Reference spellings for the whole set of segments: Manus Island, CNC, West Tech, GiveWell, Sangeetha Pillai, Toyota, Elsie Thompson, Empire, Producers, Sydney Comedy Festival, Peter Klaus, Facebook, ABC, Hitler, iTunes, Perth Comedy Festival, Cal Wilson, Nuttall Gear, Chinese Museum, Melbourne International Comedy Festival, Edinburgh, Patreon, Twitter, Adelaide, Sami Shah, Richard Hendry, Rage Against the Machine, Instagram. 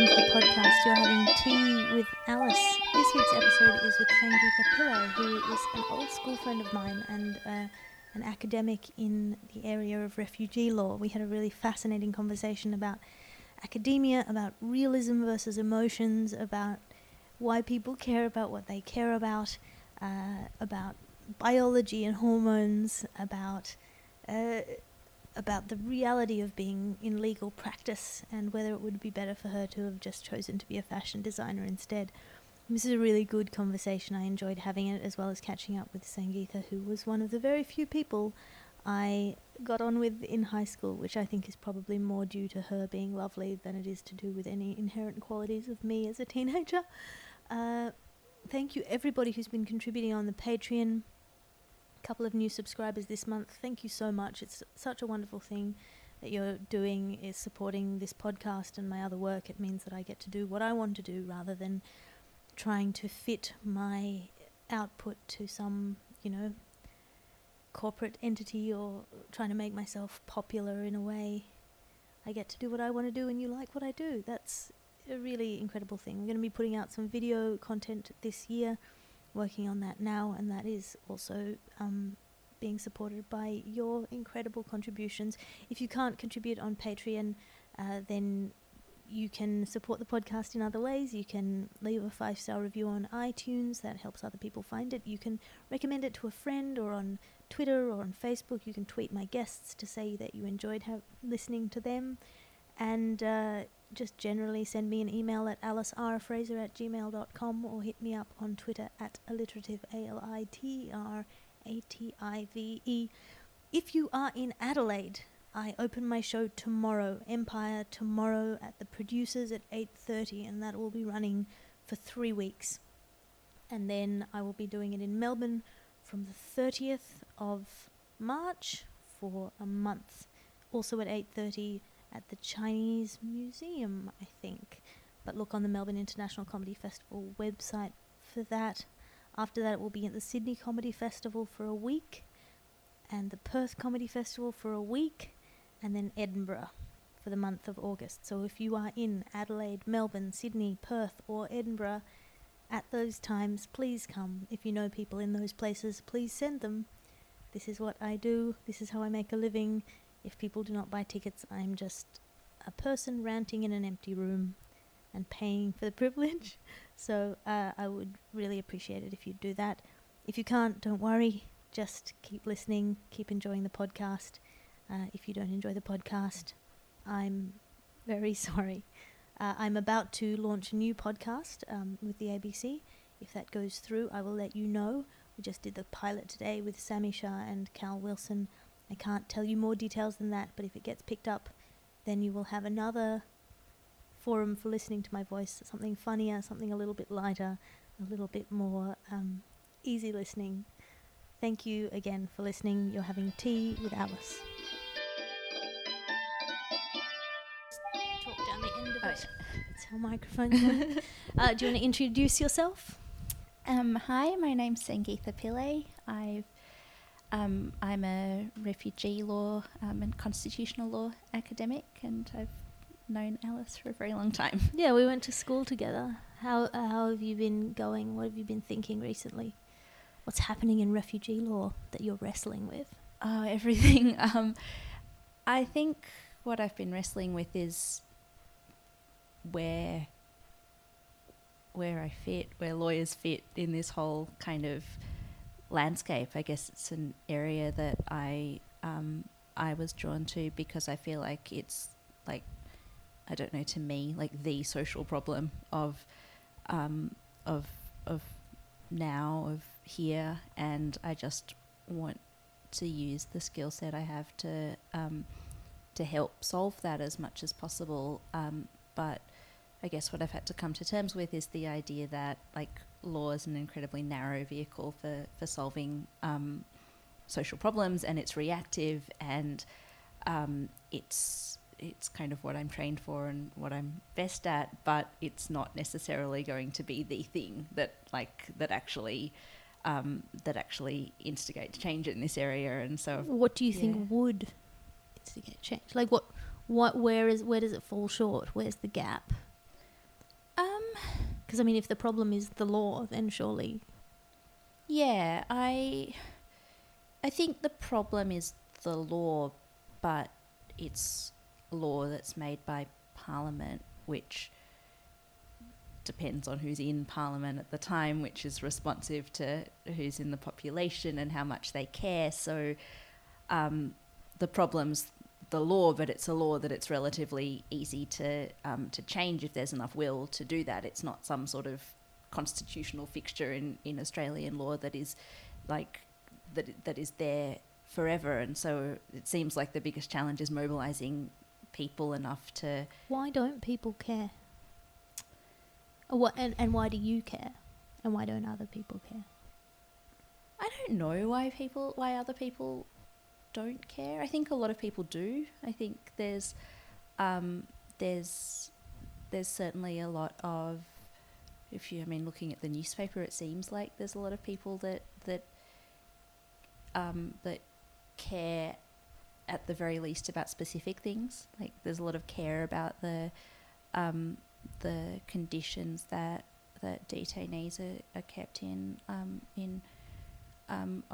welcome to the podcast. You're having tea with Alice. This week's episode is with Sangeetha Pillai, who is an old school friend of mine and an academic in the area of refugee law. We had a really fascinating conversation about academia, about realism versus emotions, about why people care about what they care about biology and hormones, about the reality of being in legal practice and whether it would be better for her to have just chosen to be a fashion designer instead. This is a really good conversation. I enjoyed having it, as well as catching up with Sangeetha, who was one of the very few people I got on with in high school, which I think is probably more due to her being lovely than it is to do with any inherent qualities of me as a teenager. Thank you everybody who's been contributing on the Patreon. Couple of new subscribers this month. Thank you so much. It's such a wonderful thing that you're doing, is supporting this podcast and my other work. It means that I get to do what I want to do rather than trying to fit my output to some, corporate entity or trying to make myself popular in a way. I get to do what I want to do and you like what I do. That's a really incredible thing. I'm going to be putting out some video content this year, working on that now, and that is also being supported by your incredible contributions. If you can't contribute on Patreon, then you can support the podcast in other ways. You can leave a 5-star review on iTunes. That helps other people find it. You can recommend it to a friend, or on Twitter or on Facebook. You can tweet my guests to say that you enjoyed listening to them. And just generally send me an email at alicerfraser@gmail.com, or hit me up on Twitter at alliterative, ALITRATIVE. If you are in Adelaide, I open my show tomorrow, Empire, tomorrow at the Producers at 8:30, and that will be running for 3 weeks. And then I will be doing it in Melbourne from the 30th of March for a month, also at 8:30. At the Chinese Museum, I think. But look on the Melbourne International Comedy Festival website for that. After that, it will be at the Sydney Comedy Festival for a week, and the Perth Comedy Festival for a week, and then Edinburgh for the month of August. So if you are in Adelaide, Melbourne, Sydney, Perth, or Edinburgh at those times, please come. If you know people in those places, please send them. This is what I do. This is how I make a living. If people do not buy tickets, I'm just a person ranting in an empty room and paying for the privilege. So I would really appreciate it if you'd do that. If you can't, don't worry. Just keep listening. Keep enjoying the podcast. If you don't enjoy the podcast, I'm very sorry. I'm about to launch a new podcast with the ABC. If that goes through, I will let you know. We just did the pilot today with Sami Shah and Cal Wilson. I can't tell you more details than that, but if it gets picked up, then you will have another forum for listening to my voice, something funnier, something a little bit lighter, a little bit more easy listening. Thank you again for listening. You're having tea with Alice. Talk down the end of it. That's how microphones work. Do you want to introduce yourself? Hi, my name's Sangeetha Pillai. I'm a refugee law and constitutional law academic, and I've known Alice for a very long time. Yeah, we went to school together. How have you been going? What have you been thinking recently? What's happening in refugee law that you're wrestling with? Oh, everything. I think what I've been wrestling with is where I fit, where lawyers fit in this whole kind of landscape. I guess it's an area that I was drawn to because I feel like it's like, I don't know, to me, like the social problem of now, of here, and I just want to use the skill set I have to help solve that as much as possible. But I guess what I've had to come to terms with is the idea that like law is an incredibly narrow vehicle for solving social problems, and it's reactive, and it's kind of what I'm trained for and what I'm best at, but it's not necessarily going to be the thing that actually instigates change in this area. And so what do you think would instigate change? Like where does it fall short? Where's the gap? Because, I mean, if the problem is the law, then surely... Yeah, I think the problem is the law, but it's law that's made by Parliament, which depends on who's in Parliament at the time, which is responsive to who's in the population and how much they care. So the problem's the law, but it's a law that it's relatively easy to change if there's enough will to do that. It's not some sort of constitutional fixture in Australian law that is like that is there forever. And so it seems like the biggest challenge is mobilising people enough to... Why don't people care? And why do you care? And why don't other people care? I don't know why other people don't care. I think a lot of people do. I think there's certainly a lot of... looking at the newspaper, it seems like there's a lot of people that care at the very least about specific things. Like there's a lot of care about the conditions that detainees are kept in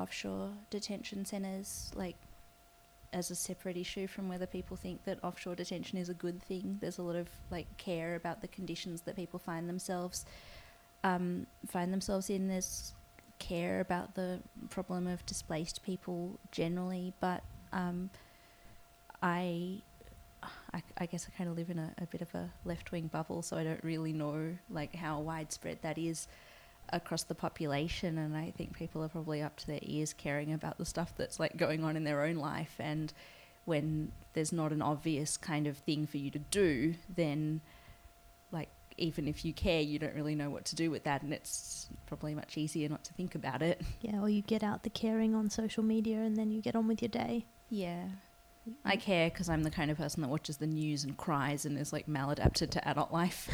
offshore detention centres, like as a separate issue from whether people think that offshore detention is a good thing. There's a lot of like care about the conditions that people find themselves in. There's care about the problem of displaced people generally, but I guess I kind of live in a bit of a left-wing bubble, so I don't really know like how widespread that is across the population, and I think people are probably up to their ears caring about the stuff that's like going on in their own life. And when there's not an obvious kind of thing for you to do, then like even if you care, you don't really know what to do with that, and it's probably much easier not to think about it. Yeah, or you get out the caring on social media and then you get on with your day. Yeah. I care because I'm the kind of person that watches the news and cries and is like maladapted to adult life.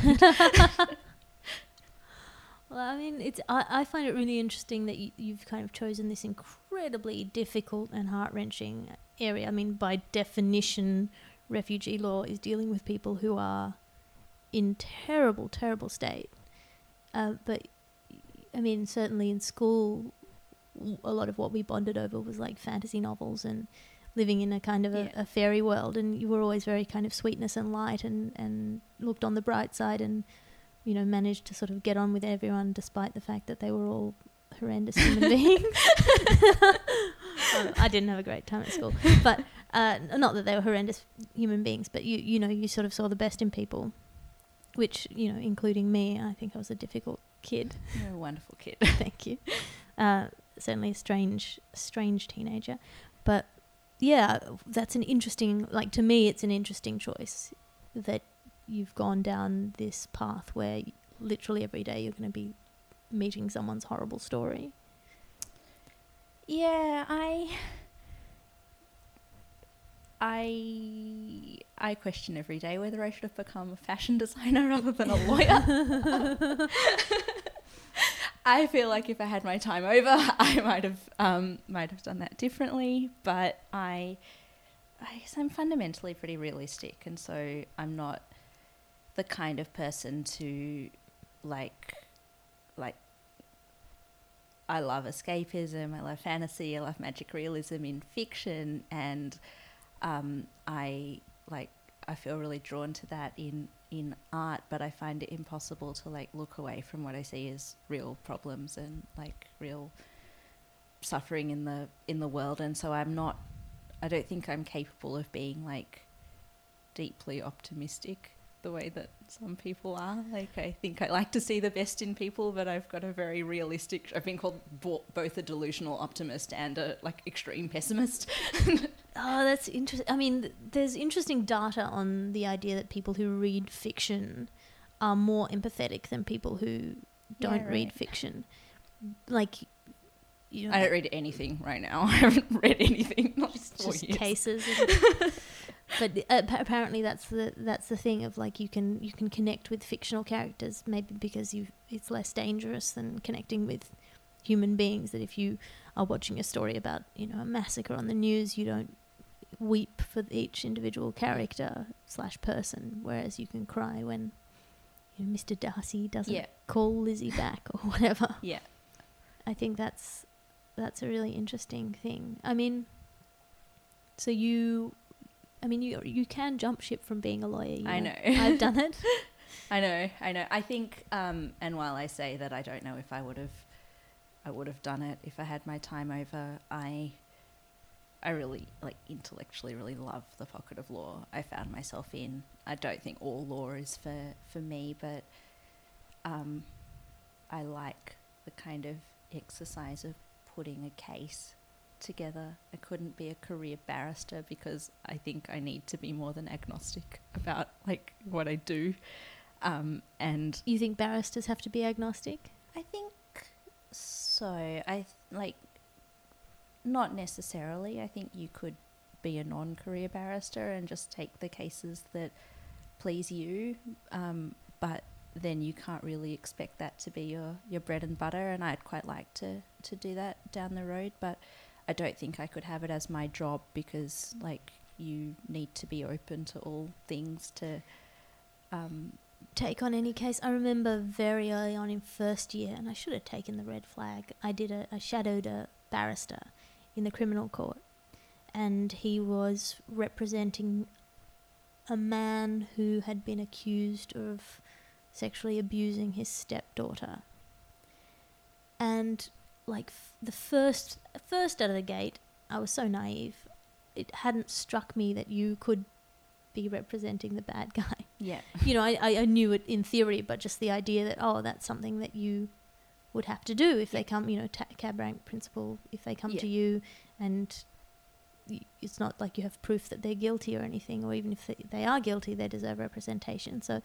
Well, I mean, I find it really interesting that you've kind of chosen this incredibly difficult and heart-wrenching area. I mean, by definition, refugee law is dealing with people who are in terrible, terrible state. But, I mean, certainly in school, a lot of what we bonded over was like fantasy novels and living in a kind of a fairy world, and you were always very kind of sweetness and light and looked on the bright side and... you know, managed to sort of get on with everyone despite the fact that they were all horrendous human beings. I didn't have a great time at school. But not that they were horrendous human beings, but, you know, you sort of saw the best in people, which, you know, including me, I think I was a difficult kid. You're a wonderful kid. Thank you. Certainly a strange teenager. But, yeah, that's an interesting, like to me it's an interesting choice that you've gone down this path where literally every day you're going to be meeting someone's horrible story. Yeah, I question every day whether I should have become a fashion designer rather than a lawyer. I feel like if I had my time over, I might have done that differently, but I guess I'm fundamentally pretty realistic, and so I'm not the kind of person to like I love escapism, I love fantasy, I love magic realism in fiction, and I feel really drawn to that in art, but I find it impossible to like look away from what I see as real problems and like real suffering in the world. And so I don't think I'm capable of being like deeply optimistic the way that some people are. Like, I think I like to see the best in people, but I've got a very realistic... I've been called both a delusional optimist and a like extreme pessimist. Oh, that's interesting. I mean, there's interesting data on the idea that people who read fiction are more empathetic than people who don't read fiction. Like, you know, I don't read anything right now. I haven't read anything. Just cases. But apparently that's the thing of like you can connect with fictional characters maybe because it's less dangerous than connecting with human beings. That if you are watching a story about, you know, a massacre on the news, you don't weep for each individual character / person, whereas you can cry when you know, Mr. Darcy doesn't call Lizzie back or whatever. Yeah. I think that's a really interesting thing. I mean, so you can jump ship from being a lawyer. You know. I've done it. I know. I think, and while I say that I don't know if I would have done it if I had my time over, I really, intellectually really love the pocket of law I found myself in. I don't think all law is for me, but I like the kind of exercise of putting a case together. I couldn't be a career barrister because I think I need to be more than agnostic about what I do. And you think barristers have to be agnostic? I think so. Not necessarily. I think you could be a non-career barrister and just take the cases that please you, but then you can't really expect that to be your bread and butter, and I'd quite like to do that down the road, but I don't think I could have it as my job because you need to be open to all things to take on any case. I remember very early on in first year, and I should have taken the red flag, I shadowed a barrister in the criminal court, and he was representing a man who had been accused of sexually abusing his stepdaughter, and the first out of the gate, I was so naive. It hadn't struck me that you could be representing the bad guy. Yeah. You know, I knew it in theory, but just the idea that, that's something that you would have to do if they come, cab rank principle, if they come to you, and it's not like you have proof that they're guilty or anything, or even if they are guilty, they deserve representation. So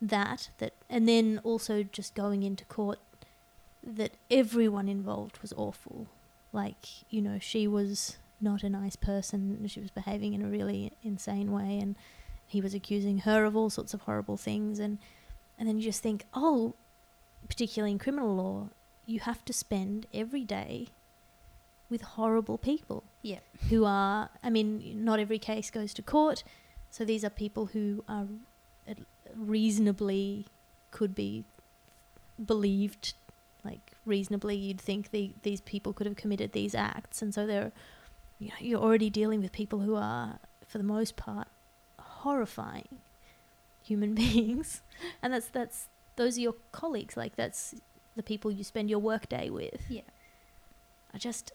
that, and then also just going into court, that everyone involved was awful. She was not a nice person. She was behaving in a really insane way, and he was accusing her of all sorts of horrible things. And then you just think, particularly in criminal law, you have to spend every day with horrible people. Yeah. Who are, not every case goes to court. So these are people who are reasonably could be believed. Reasonably, you'd think these people could have committed these acts, and so they're, you're already dealing with people who are, for the most part, horrifying human beings, and those are your colleagues. That's the people you spend your workday with. Yeah. I just,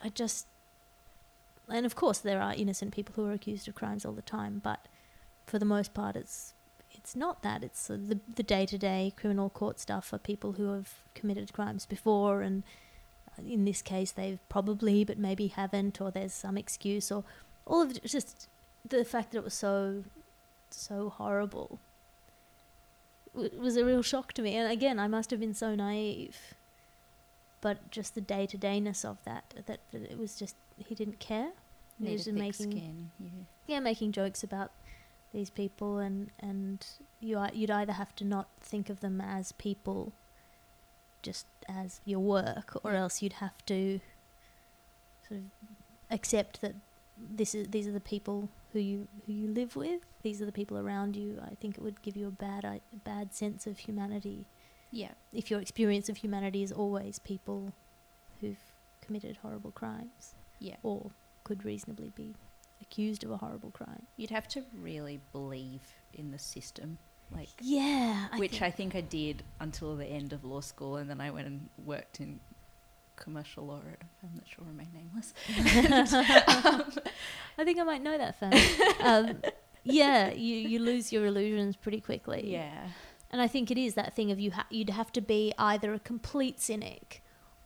and of course there are innocent people who are accused of crimes all the time, but for the most part, it's not that. It's the day-to-day criminal court stuff for people who have committed crimes before, and in this case they've probably but maybe haven't, or there's some excuse, or all of it. Just the fact that it was so horrible was a real shock to me, and again I must have been so naive, but just the day-to-dayness of that it was just, he didn't care. He was just making skin, making jokes about these people, and you'd either have to not think of them as people, just as your work, or else you'd have to sort of accept that these are the people who you live with, these are the people around you. I think it would give you a bad sense of humanity. Yeah. If your experience of humanity is always people who've committed horrible crimes. Yeah. Or could reasonably be accused of a horrible crime. You'd have to really believe in the system. I think I did until the end of law school, and then I went and worked in commercial law at a firm that shall remain nameless. I think I might know that firm. You lose your illusions pretty quickly. Yeah. And I think it is that thing of you'd have to be either a complete cynic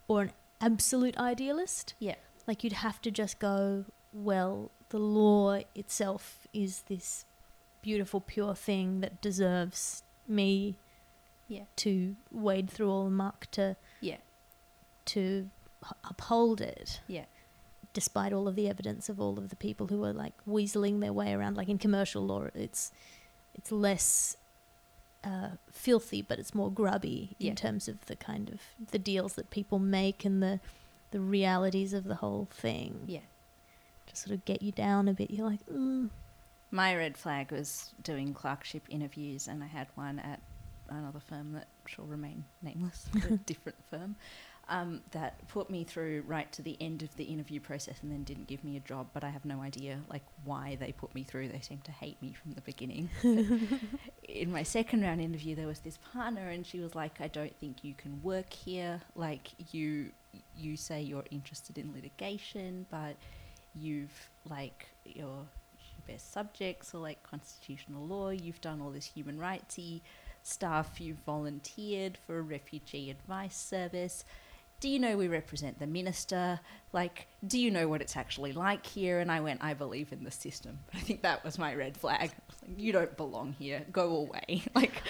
or an absolute idealist. Yeah. You'd have to just go, well, the law itself is this beautiful, pure thing that deserves me to wade through all the muck to uphold it. Yeah. Despite all of the evidence of all of the people who are weaseling their way around, in commercial law, it's less filthy, but it's more grubby in terms of the kind of the deals that people make and the realities of the whole thing. Yeah. Sort of get you down a bit. You're My red flag was doing clerkship interviews, and I had one at another firm that shall remain nameless, a different firm, that put me through right to the end of the interview process and then didn't give me a job, but I have no idea like why they put me through. They seemed to hate me from the beginning. In my second round interview, there was this partner and she was like, I don't think you can work here. Like you say you're interested in litigation, but you've like your best subjects or like constitutional law, you've done all this human rightsy stuff, you've volunteered for a refugee advice service. Do you know we represent the minister? Like, do you know what it's actually like here? And I went, I believe in the system. I think that was my red flag. Like, you don't belong here. Go away. Like,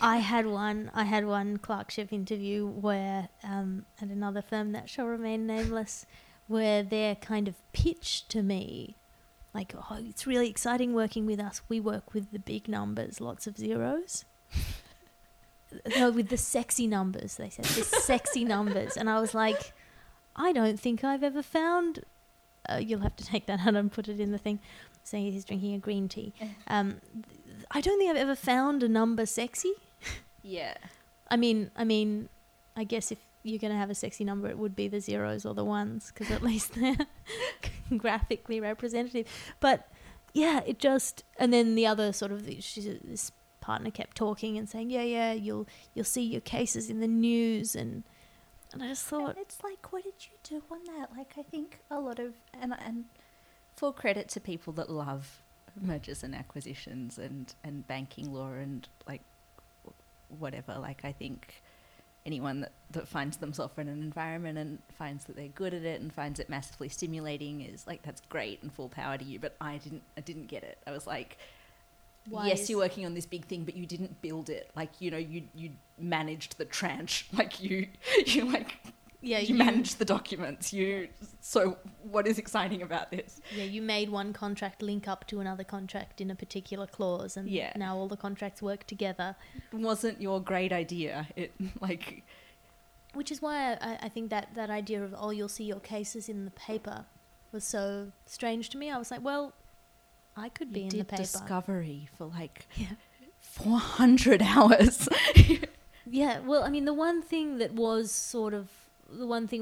I had one clerkship interview where at another firm that shall remain nameless, where their kind of pitch to me, like, oh, it's really exciting working with us. We work with the big numbers, lots of zeros. No, with the sexy numbers, they said. The sexy numbers. And I was like, I don't think I've ever found... you'll have to take that out and put it in the thing. So he's drinking a green tea. I don't think I've ever found a number sexy. Yeah. I mean, I guess if you're going to have a sexy number, it would be the zeros or the ones, because at least they're... graphically representative. But yeah, it just, and then the other sort of this partner kept talking and saying, yeah, you'll see your cases in the news, and I just thought, and it's like, what did you do on that? Like, I think a lot of, and full credit to people that love mergers and acquisitions and banking law and like whatever, like I think anyone that finds themselves in an environment and finds that they're good at it and finds it massively stimulating is like, that's great and full power to you. But I didn't get it. I was like, why? Yes, you're working on this big thing, but you didn't build it. Like, you know, you managed the tranche. Like you like, yeah, you managed the documents. So what is exciting about this? Yeah, you made one contract link up to another contract in a particular clause, and yeah, now all the contracts work together. It wasn't your great idea. It like, which is why I think that idea of, oh, you'll see your cases in the paper was so strange to me. I was like, well, I could be in the paper. You did discovery for like 400 hours. Yeah, well, I mean, the one thing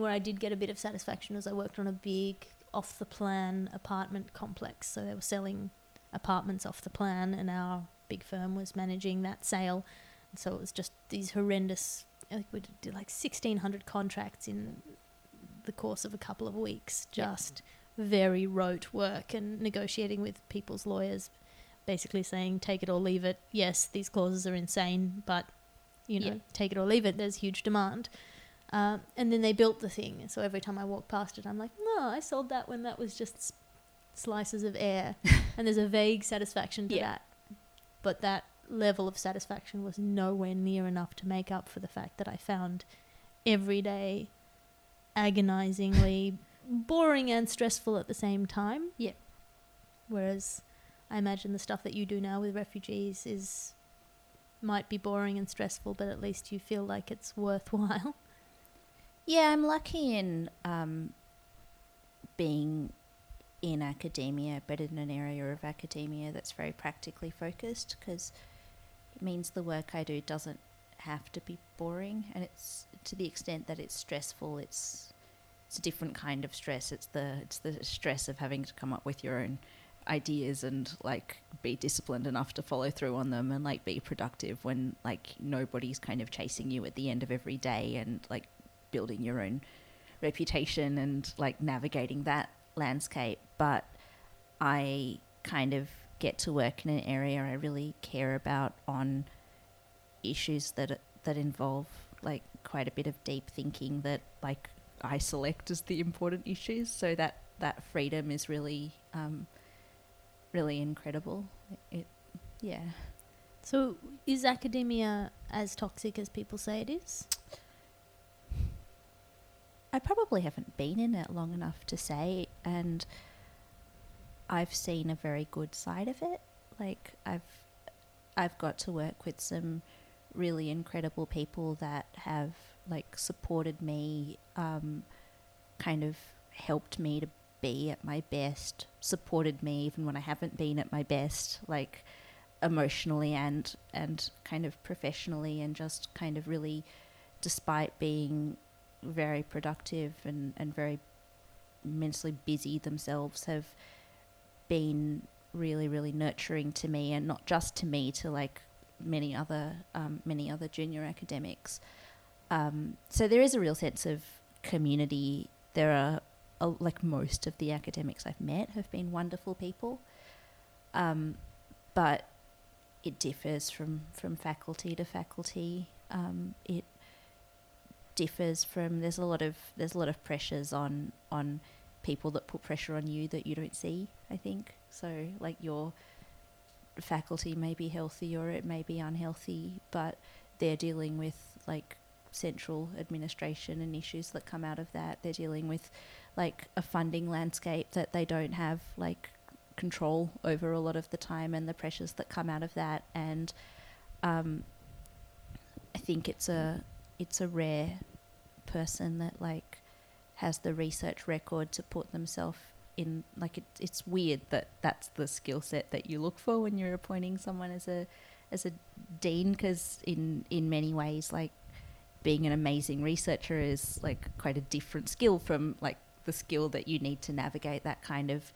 where I did get a bit of satisfaction was I worked on a big off-the-plan apartment complex. So they were selling apartments off the plan, and our big firm was managing that sale. And so it was just these horrendous, like we did like 1,600 contracts in the course of a couple of weeks, just very rote work, and negotiating with people's lawyers, basically saying, take it or leave it. Yes, these clauses are insane, but, you know, take it or leave it. There's huge demand. And then they built the thing. So every time I walk past it, I'm like, no, I sold that when that was just slices of air. And there's a vague satisfaction to that. But that level of satisfaction was nowhere near enough to make up for the fact that I found every day agonizingly boring and stressful at the same time. Yeah. Whereas I imagine the stuff that you do now with refugees might be boring and stressful, but at least you feel like it's worthwhile. Yeah, I'm lucky in being in academia, but in an area of academia that's very practically focused, because it means the work I do doesn't have to be boring, and it's, to the extent that it's stressful, it's a different kind of stress. It's the stress of having to come up with your own ideas and like be disciplined enough to follow through on them and like be productive when like nobody's kind of chasing you at the end of every day, and like building your own reputation and like navigating that landscape. But I kind of get to work in an area I really care about on issues that involve like quite a bit of deep thinking that like I select as the important issues. So that freedom is really, really incredible. Yeah. So is academia as toxic as people say it is? I probably haven't been in it long enough to say, and I've seen a very good side of it. Like I've got to work with some really incredible people that have like supported me, kind of helped me to be at my best, supported me even when I haven't been at my best. Like emotionally and kind of professionally, and just kind of really, despite being very productive and very immensely busy themselves, have been really, really nurturing to me, and not just to me, to like many other junior academics. So there is a real sense of community. There are, like, most of the academics I've met have been wonderful people, but it differs from faculty to faculty. It differs from, there's a lot of pressures on people that put pressure on you that you don't see, I think. So like your faculty may be healthy or it may be unhealthy, but they're dealing with like central administration and issues that come out of that. They're dealing with like a funding landscape that they don't have like control over a lot of the time, and the pressures that come out of that. And I think it's a rare person that like has the research record to put themselves in, like, it's weird that that's the skill set that you look for when you're appointing someone as a dean, because in many ways, like, being an amazing researcher is like quite a different skill from like the skill that you need to navigate that kind of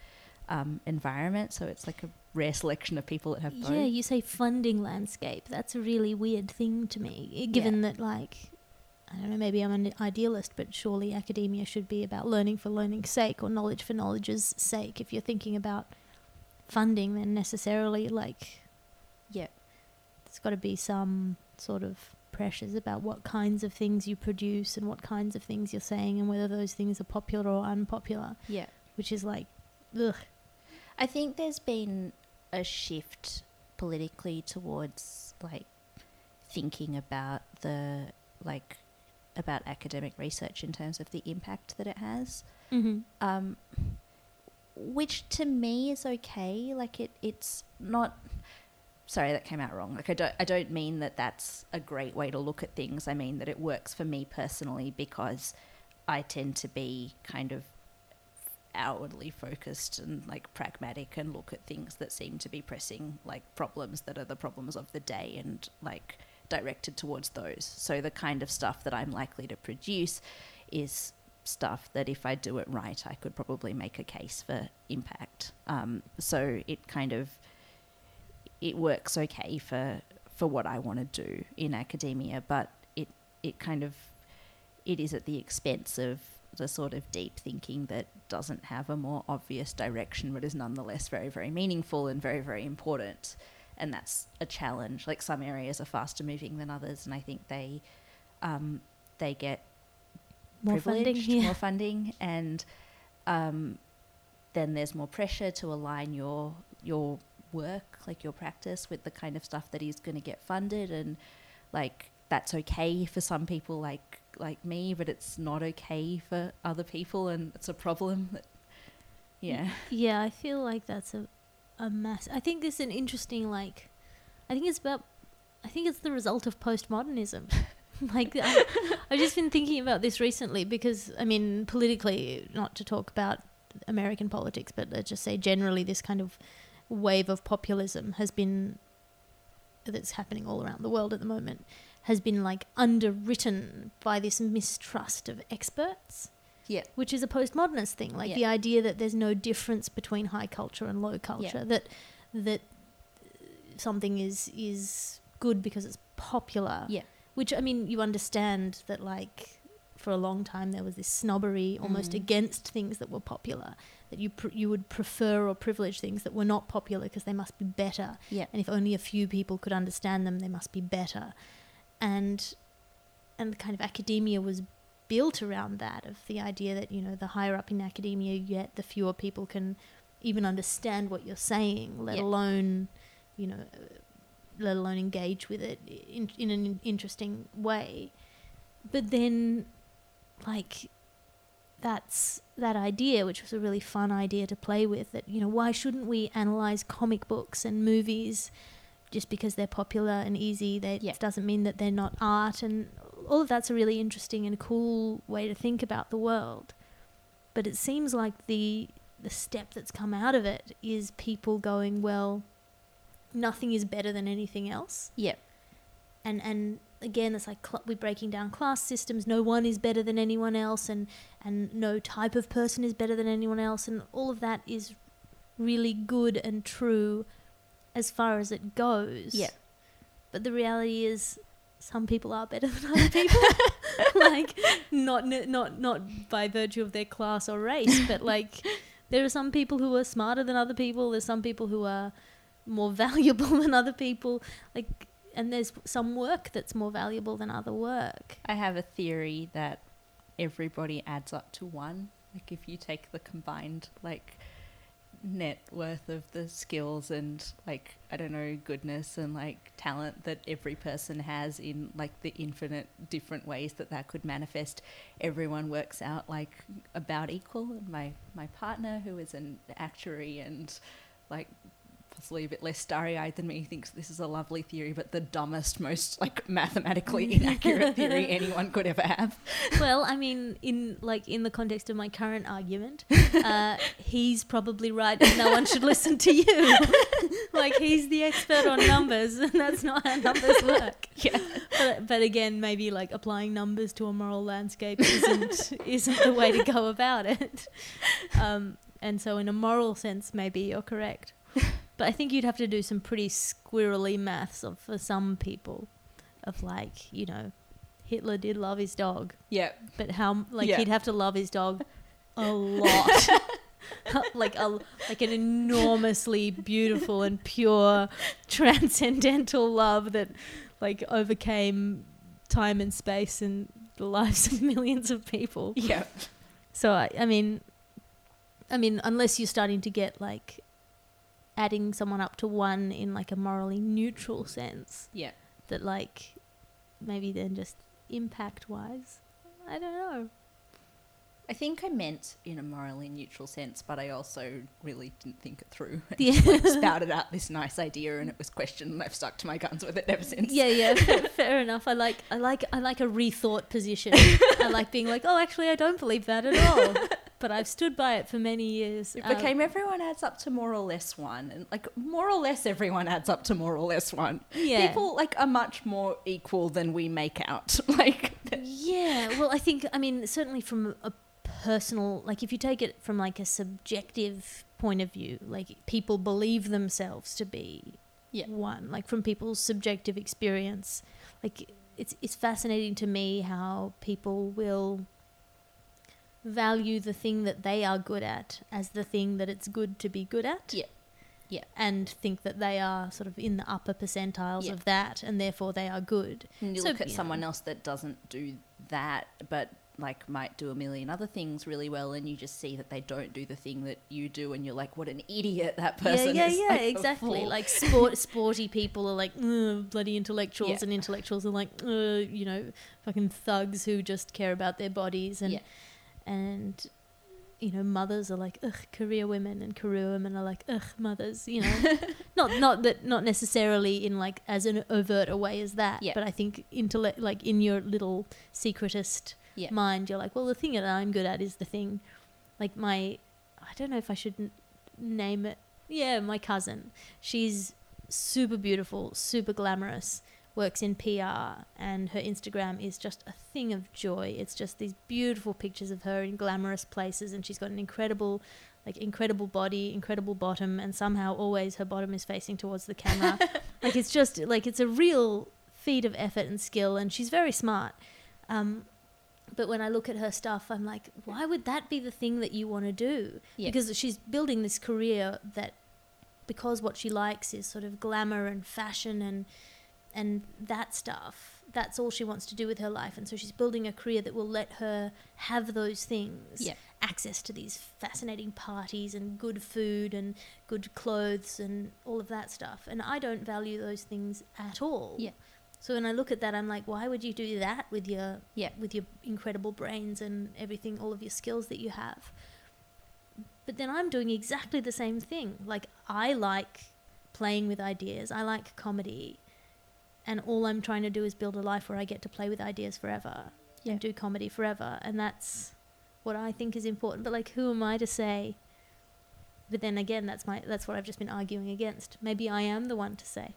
environment. So it's like a rare selection of people that have both. Yeah, you say funding landscape. That's a really weird thing to me, given that, like, I don't know, maybe I'm an idealist, but surely academia should be about learning for learning's sake or knowledge for knowledge's sake. If you're thinking about funding, then necessarily, like, yeah, there's got to be some sort of pressures about what kinds of things you produce and what kinds of things you're saying and whether those things are popular or unpopular. Yeah. Which is like, ugh. I think there's been a shift politically towards like thinking about the like about academic research in terms of the impact that it has, mm-hmm. Which to me is okay. Like it's not. Sorry, that came out wrong. Like I don't mean that that's a great way to look at things. I mean that it works for me personally because I tend to be kind of outwardly focused and like pragmatic and look at things that seem to be pressing, like problems that are the problems of the day, and like directed towards those. So the kind of stuff that I'm likely to produce is stuff that if I do it right, I could probably make a case for impact. So it kind of, it works okay for what I want to do in academia, but it kind of, it is at the expense of the sort of deep thinking that doesn't have a more obvious direction but is nonetheless very, very meaningful and very, very important. And that's a challenge. Like, some areas are faster moving than others, and I think they get more privileged, funding, yeah. More funding, and then there's more pressure to align your work, like your practice, with the kind of stuff that is going to get funded. And like, that's okay for some people like me, but it's not okay for other people, and it's a problem. That, yeah. Yeah, I feel like that's a mass. I think there's an interesting, like, I think it's the result of postmodernism. Like, I've just been thinking about this recently because, I mean, politically, not to talk about American politics, but let's just say generally this kind of wave of populism that's happening all around the world at the moment, has been like underwritten by this mistrust of experts. Yeah. Which is a postmodernist thing. Like, the idea that there's no difference between high culture and low culture, that something is good because it's popular. Yeah. Which, I mean, you understand that, like, for a long time there was this snobbery almost against things that were popular, that you would prefer or privilege things that were not popular because they must be better. Yeah. And if only a few people could understand them, they must be better. And kind of academia was built around that, of the idea that, you know, the higher up in academia you get, the fewer people can even understand what you're saying, let alone engage with it in an interesting way. But then, like, that's that idea, which was a really fun idea to play with, that, you know, why shouldn't we analyze comic books and movies just because they're popular and easy? That doesn't mean that they're not art, and all of that's a really interesting and cool way to think about the world. But it seems like the step that's come out of it is people going, well, nothing is better than anything else. Yep. And again, it's like we're breaking down class systems. No one is better than anyone else, and no type of person is better than anyone else, and all of that is really good and true as far as it goes. Yeah. But the reality is some people are better than other people. Like not by virtue of their class or race, but like there are some people who are smarter than other people. There's some people who are more valuable than other people. Like, and there's some work that's more valuable than other work. I have a theory that everybody adds up to one. Like if you take the combined like net worth of the skills and like, I don't know, goodness and like talent that every person has in like the infinite different ways that could manifest, everyone works out like about equal. And my partner, who is an actuary and like possibly a bit less starry-eyed than me, thinks this is a lovely theory, but the dumbest, most like mathematically inaccurate theory anyone could ever have. Well, I mean, in the context of my current argument, he's probably right and no one should listen to you. Like, he's the expert on numbers and that's not how numbers work. Yeah. But again, maybe like applying numbers to a moral landscape isn't the way to go about it. And so in a moral sense, maybe you're correct. But I think you'd have to do some pretty squirrely maths for some people of like, you know, Hitler did love his dog. Yeah. But how, like, he'd have to love his dog a lot. like an enormously beautiful and pure transcendental love that like overcame time and space and the lives of millions of people. Yeah. So, I mean, unless you're starting to get like adding someone up to one in like a morally neutral sense. Yeah. That like maybe then just impact wise, I don't know. I think I meant in a morally neutral sense, but I also really didn't think it through. Yeah. Just, like, spouted out this nice idea and it was questioned and I've stuck to my guns with it ever since. Yeah, fair enough. I like a rethought position. I like being like, oh, actually I don't believe that at all. But I've stood by it for many years. It became everyone adds up to more or less one. And like more or less everyone adds up to more or less one. Yeah. People like are much more equal than we make out. Like, yeah. Well, I think, I mean, certainly from a personal, like if you take it from like a subjective point of view, like people believe themselves to be one, like from people's subjective experience. Like it's fascinating to me how people will value the thing that they are good at as the thing that it's good to be good at. Yeah. Yeah. And think that they are sort of in the upper percentiles of that and therefore they are good. And you look at someone else that doesn't do that but like might do a million other things really well and you just see that they don't do the thing that you do and you're like, what an idiot that person is. Yeah, like exactly. Like sporty people are like bloody intellectuals and intellectuals are like, you know, fucking thugs who just care about their bodies and... Yeah. And, you know, mothers are like, ugh, career women, and career women are like, ugh, mothers, you know. not necessarily in like as an overt a way as that, but I think like in your little secretist mind, you're like, well, the thing that I'm good at is the thing. Like I don't know if I should name it. Yeah, my cousin. She's super beautiful, super glamorous, works in PR, and her Instagram is just a thing of joy. It's just these beautiful pictures of her in glamorous places, and she's got an incredible body, incredible bottom, and somehow always her bottom is facing towards the camera. Like it's just like it's a real feat of effort and skill, and she's very smart. But when I look at her stuff, I'm like, why would that be the thing that you want to do? Yeah. Because she's building this career that, because what she likes is sort of glamour and fashion and that stuff, that's all she wants to do with her life. And so she's building a career that will let her have those things, access to these fascinating parties and good food and good clothes and all of that stuff. And I don't value those things at all. Yeah. So when I look at that, I'm like, why would you do that with your incredible brains and everything, all of your skills that you have? But then I'm doing exactly the same thing. Like I like playing with ideas. I like comedy. And all I'm trying to do is build a life where I get to play with ideas forever and do comedy forever. And that's what I think is important. But like, who am I to say But then again, that's what I've just been arguing against. Maybe I am the one to say.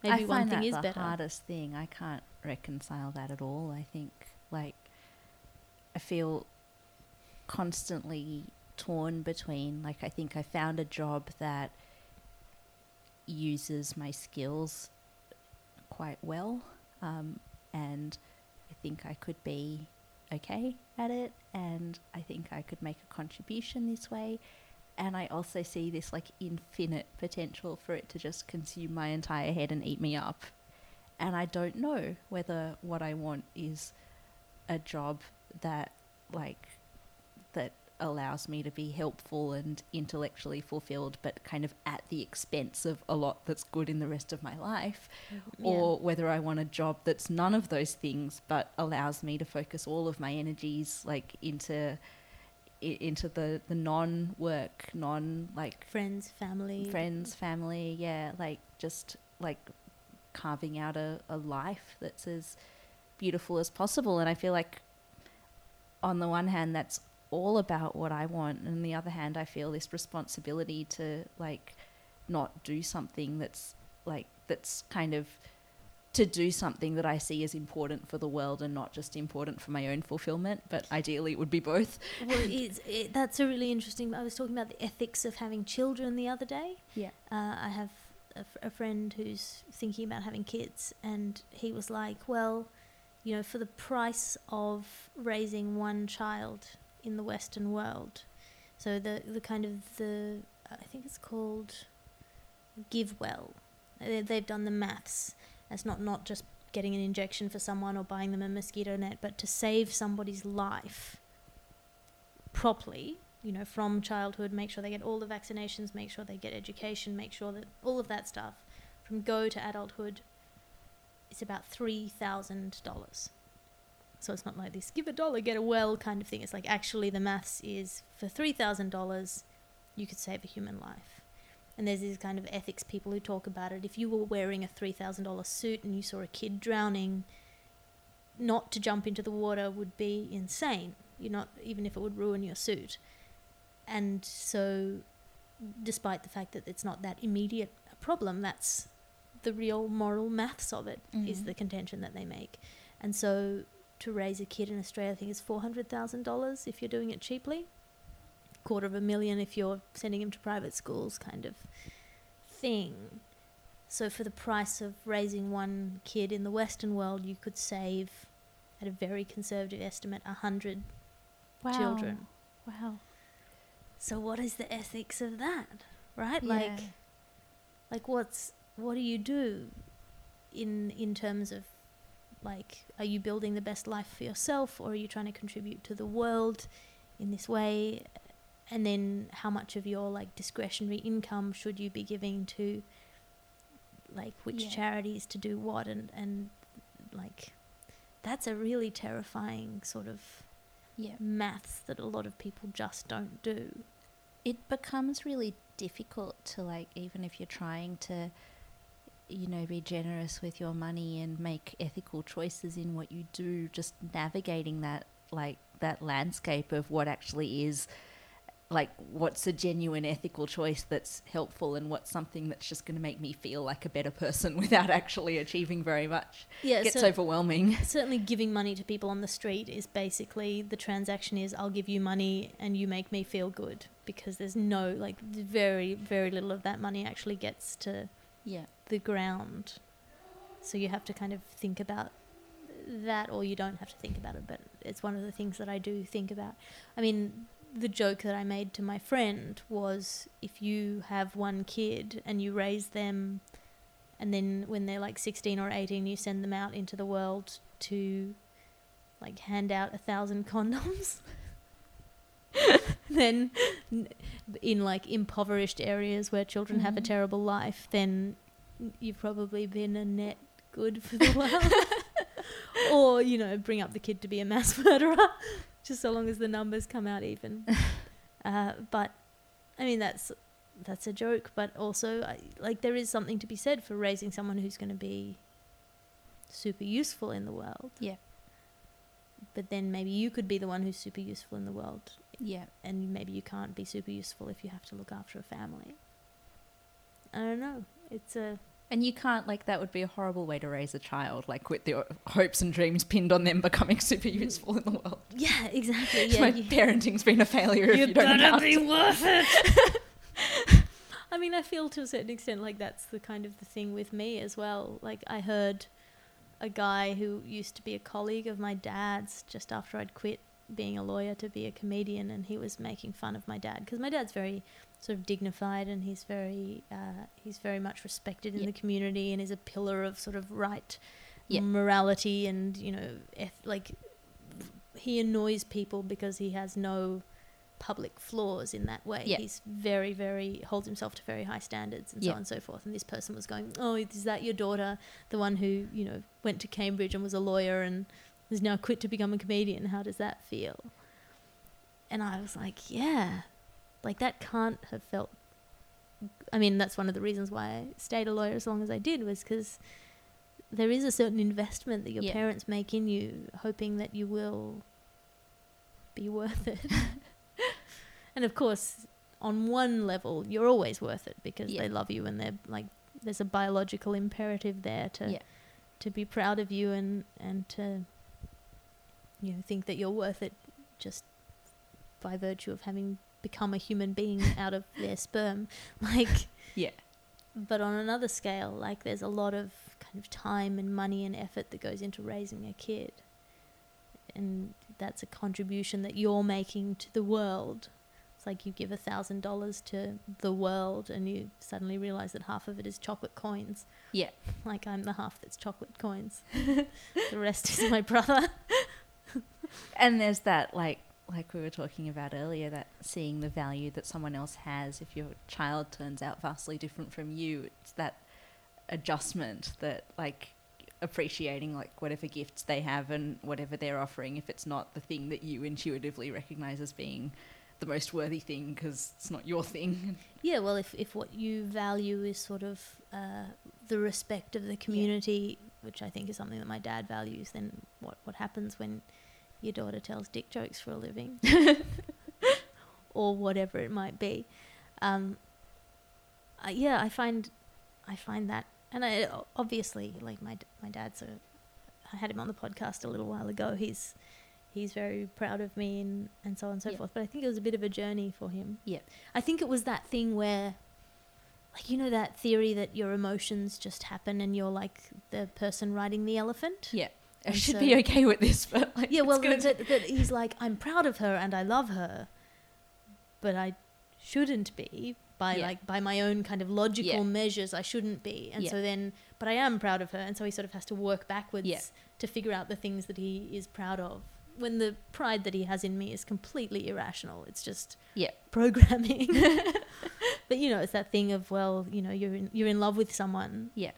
Maybe one thing is better. I find that the hardest thing. I can't reconcile that at all. I think, like, I feel constantly torn between, like, I think I found a job that uses my skills quite well, and I think I could be okay at it, and I think I could make a contribution this way, and I also see this like infinite potential for it to just consume my entire head and eat me up, and I don't know whether what I want is a job that that allows me to be helpful and intellectually fulfilled, but kind of at the expense of a lot that's good in the rest of my life, or whether I want a job that's none of those things but allows me to focus all of my energies like into the non-work, friends, family, yeah, like just like carving out a life that's as beautiful as possible. And I feel like on the one hand that's all about what I want, and on the other hand I feel this responsibility to like not do something that's kind of to do something that I see as important for the world and not just important for my own fulfillment, but ideally it would be both. Well, that's a really interesting, I was talking about the ethics of having children the other day. Yeah. I have a friend who's thinking about having kids, and he was like, well, you know, for the price of raising one child in the Western world, so the kind of the, I think it's called GiveWell, they've done the maths. It's not just getting an injection for someone or buying them a mosquito net, but to save somebody's life properly, you know, from childhood, make sure they get all the vaccinations, make sure they get education, make sure that all of that stuff from go to adulthood, it's about $3,000. So it's not like this give a dollar, get a well kind of thing. It's like actually the maths is for $3,000 you could save a human life. And there's these kind of ethics people who talk about it. If you were wearing a $3,000 suit and you saw a kid drowning, not to jump into the water would be insane. You're not, even if it would ruin your suit. And so despite the fact that it's not that immediate a problem, that's the real moral maths of it, is the contention that they make. And so to raise a kid in Australia, I think it's $400,000 if you're doing it cheaply, $250,000 if you're sending him to private schools kind of thing. So for the price of raising one kid in the Western world, you could save, at a very conservative estimate, 100 children. Wow. So what is the ethics of that, right? Yeah. Like what do you do in terms of, like, are you building the best life for yourself, or are you trying to contribute to the world in this way? And then how much of your, like, discretionary income should you be giving to, like, which charities to do what? And like, that's a really terrifying sort of maths that a lot of people just don't do. It becomes really difficult to, like, even if you're trying to, you know, be generous with your money and make ethical choices in what you do, just navigating that, like, that landscape of what actually is, like, what's a genuine ethical choice that's helpful and what's something that's just going to make me feel like a better person without actually achieving very much. Yeah, it gets overwhelming. Certainly giving money to people on the street is basically, the transaction is, I'll give you money and you make me feel good, because there's no, like, very, very little of that money actually gets to the ground. So you have to kind of think about that, or you don't have to think about it, but it's one of the things that I do think about. I mean, the joke that I made to my friend was, if you have one kid and you raise them, and then when they're like 16 or 18 you send them out into the world to, like, hand out 1,000 condoms then in, like, impoverished areas where children have a terrible life, then you've probably been a net good for the world. Or, you know, bring up the kid to be a mass murderer, just so long as the numbers come out even. But I mean, that's a joke, but also like, there is something to be said for raising someone who's going to be super useful in the world. Yeah. But then maybe you could be the one who's super useful in the world Yeah. And maybe you can't be super useful if you have to look after a family. I don't know. It's a... And you can't, like, that would be a horrible way to raise a child, like, with their hopes and dreams pinned on them becoming super useful in the world. Yeah, exactly. Yeah, like, parenting's been a failure if you don't have to. You better be worth it. I mean, I feel to a certain extent like that's the kind of the thing with me as well. Like, I heard a guy who used to be a colleague of my dad's just after I'd quit being a lawyer to be a comedian, and he was making fun of my dad because my dad's very... sort of dignified, and he's very much respected in the community, and is a pillar of sort of right morality, and you know, like he annoys people because he has no public flaws in that way. He's very, very holds himself to very high standards, and so on and so forth. And this person was going, "Oh, is that your daughter, the one who you know went to Cambridge and was a lawyer and has now quit to become a comedian? How does that feel?" And I was like, yeah. Like, that can't have felt... I mean, that's one of the reasons why I stayed a lawyer as long as I did, was because there is a certain investment that your parents make in you, hoping that you will be worth it. And, of course, on one level, you're always worth it because they love you, and they're like, there's a biological imperative there to be proud of you and to, you know, think that you're worth it just by virtue of having... become a human being out of their sperm, like but on another scale, like there's a lot of kind of time and money and effort that goes into raising a kid, and that's a contribution that you're making to the world. It's like you give $1,000 to the world and you suddenly realize that half of it is chocolate coins. Like, I'm the half that's chocolate coins. The rest is my brother. And there's that, like we were talking about earlier, that seeing the value that someone else has if your child turns out vastly different from you, it's that adjustment, that like appreciating like whatever gifts they have and whatever they're offering, if it's not the thing that you intuitively recognize as being the most worthy thing because it's not your thing. Yeah, well, if what you value is sort of the respect of the community, which I think is something that my dad values, then what happens when... your daughter tells dick jokes for a living or whatever it might be. I find that, and I obviously, like my dad, sort of, I had him on the podcast a little while ago. He's very proud of me and so on and so forth, but I think it was a bit of a journey for him. Yeah. I think it was that thing where, like, you know, that theory that your emotions just happen and you're like the person riding the elephant. Yeah. I should be okay with this, but... Like, yeah, well, that he's like, I'm proud of her and I love her, but I shouldn't be by my own kind of logical measures. I shouldn't be. And so then... But I am proud of her. And so he sort of has to work backwards to figure out the things that he is proud of, when the pride that he has in me is completely irrational. It's just programming. But, you know, it's that thing of, well, you know, you're in love with someone. Yeah.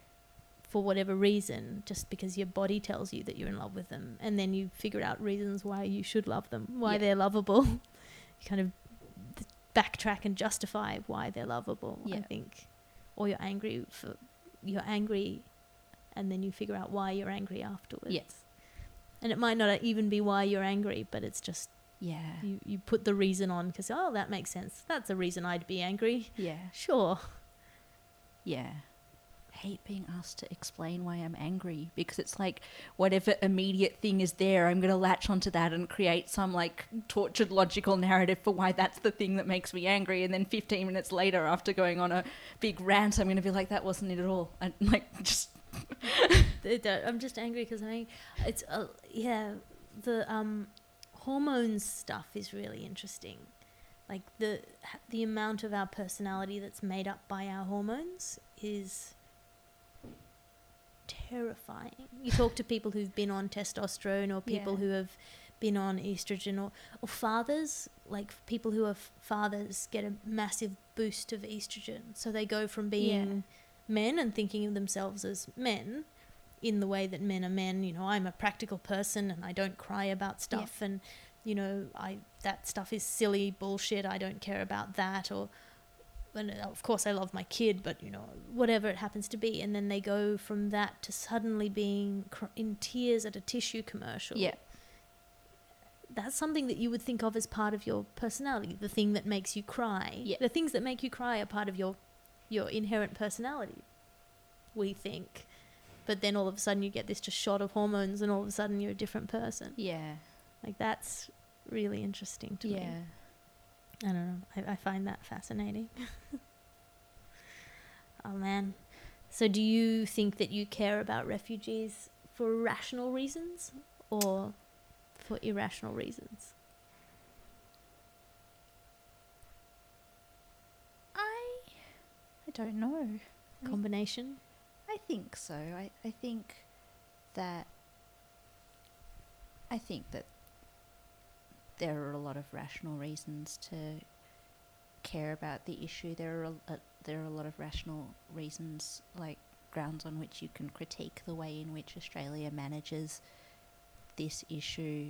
For whatever reason, just because your body tells you that you're in love with them, and then you figure out reasons why you should love them, why they're lovable. You kind of backtrack and justify why they're lovable, I think. Or you're angry, and then you figure out why you're angry afterwards. Yes. And it might not even be why you're angry, but it's just you put the reason on because, oh, that makes sense. That's a reason I'd be angry. Yeah. Sure. Yeah. Hate being asked to explain why I'm angry, because it's like whatever immediate thing is there, I'm going to latch onto that and create some like tortured logical narrative for why that's the thing that makes me angry, and then 15 minutes later, after going on a big rant, I'm going to be like, that wasn't it at all. I'm like, just I'm just angry because it's the hormones stuff is really interesting. Like the amount of our personality that's made up by our hormones is terrifying. You talk to people who've been on testosterone, or people who have been on estrogen, or fathers, like people who are fathers get a massive boost of estrogen, so they go from being men and thinking of themselves as men in the way that men are men. You know, I'm a practical person and I don't cry about stuff, and you know, that stuff is silly bullshit, I don't care about that, and of course I love my kid, but you know, whatever it happens to be. And then they go from that to suddenly being in tears at a tissue commercial. that's something that you would think of as part of your personality, the thing that makes you cry. Yeah. The things that make you cry are part of your inherent personality, we think. But then all of a sudden you get this just shot of hormones and all of a sudden you're a different person. Yeah. Like, that's really interesting to me. Yeah. I don't know. I find that fascinating. Oh, man. So do you think that you care about refugees for rational reasons or for irrational reasons? I don't know. Combination? I think so. I think that there are a lot of rational reasons to care about the issue. There are a lot of rational reasons, like grounds on which you can critique the way in which Australia manages this issue,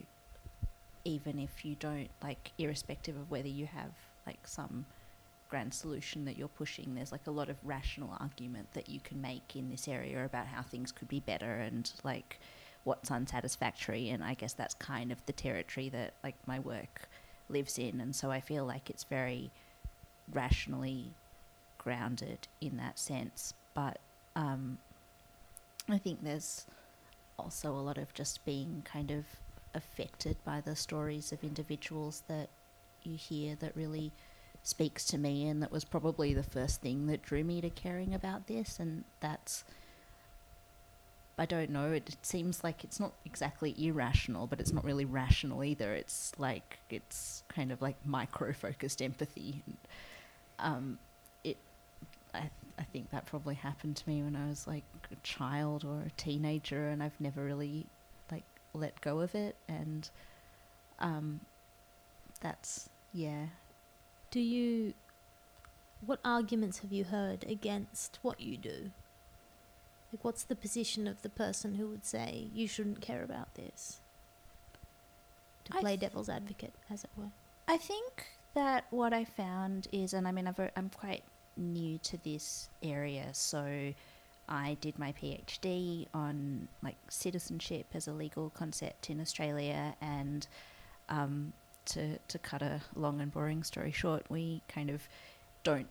even if you don't, like, irrespective of whether you have, like, some grand solution that you're pushing. There's, like, a lot of rational argument that you can make in this area about how things could be better and, like, what's unsatisfactory. And I guess that's kind of the territory that, like, my work lives in, and so I feel like it's very rationally grounded in that sense. But I think there's also a lot of just being kind of affected by the stories of individuals that you hear that really speaks to me, and that was probably the first thing that drew me to caring about this. And that's, I don't know, it seems like it's not exactly irrational, but it's not really rational either. It's like, it's kind of like micro-focused empathy. And, I think that probably happened to me when I was like a child or a teenager, and I've never really, like, let go of it. And that's, yeah. What arguments have you heard against what you do? Like, what's the position of the person who would say you shouldn't care about this? To play devil's advocate, as it were. I think that what I found is, and I mean, I'm quite new to this area, so I did my PhD on, like, citizenship as a legal concept in Australia, and to cut a long and boring story short, we kind of don't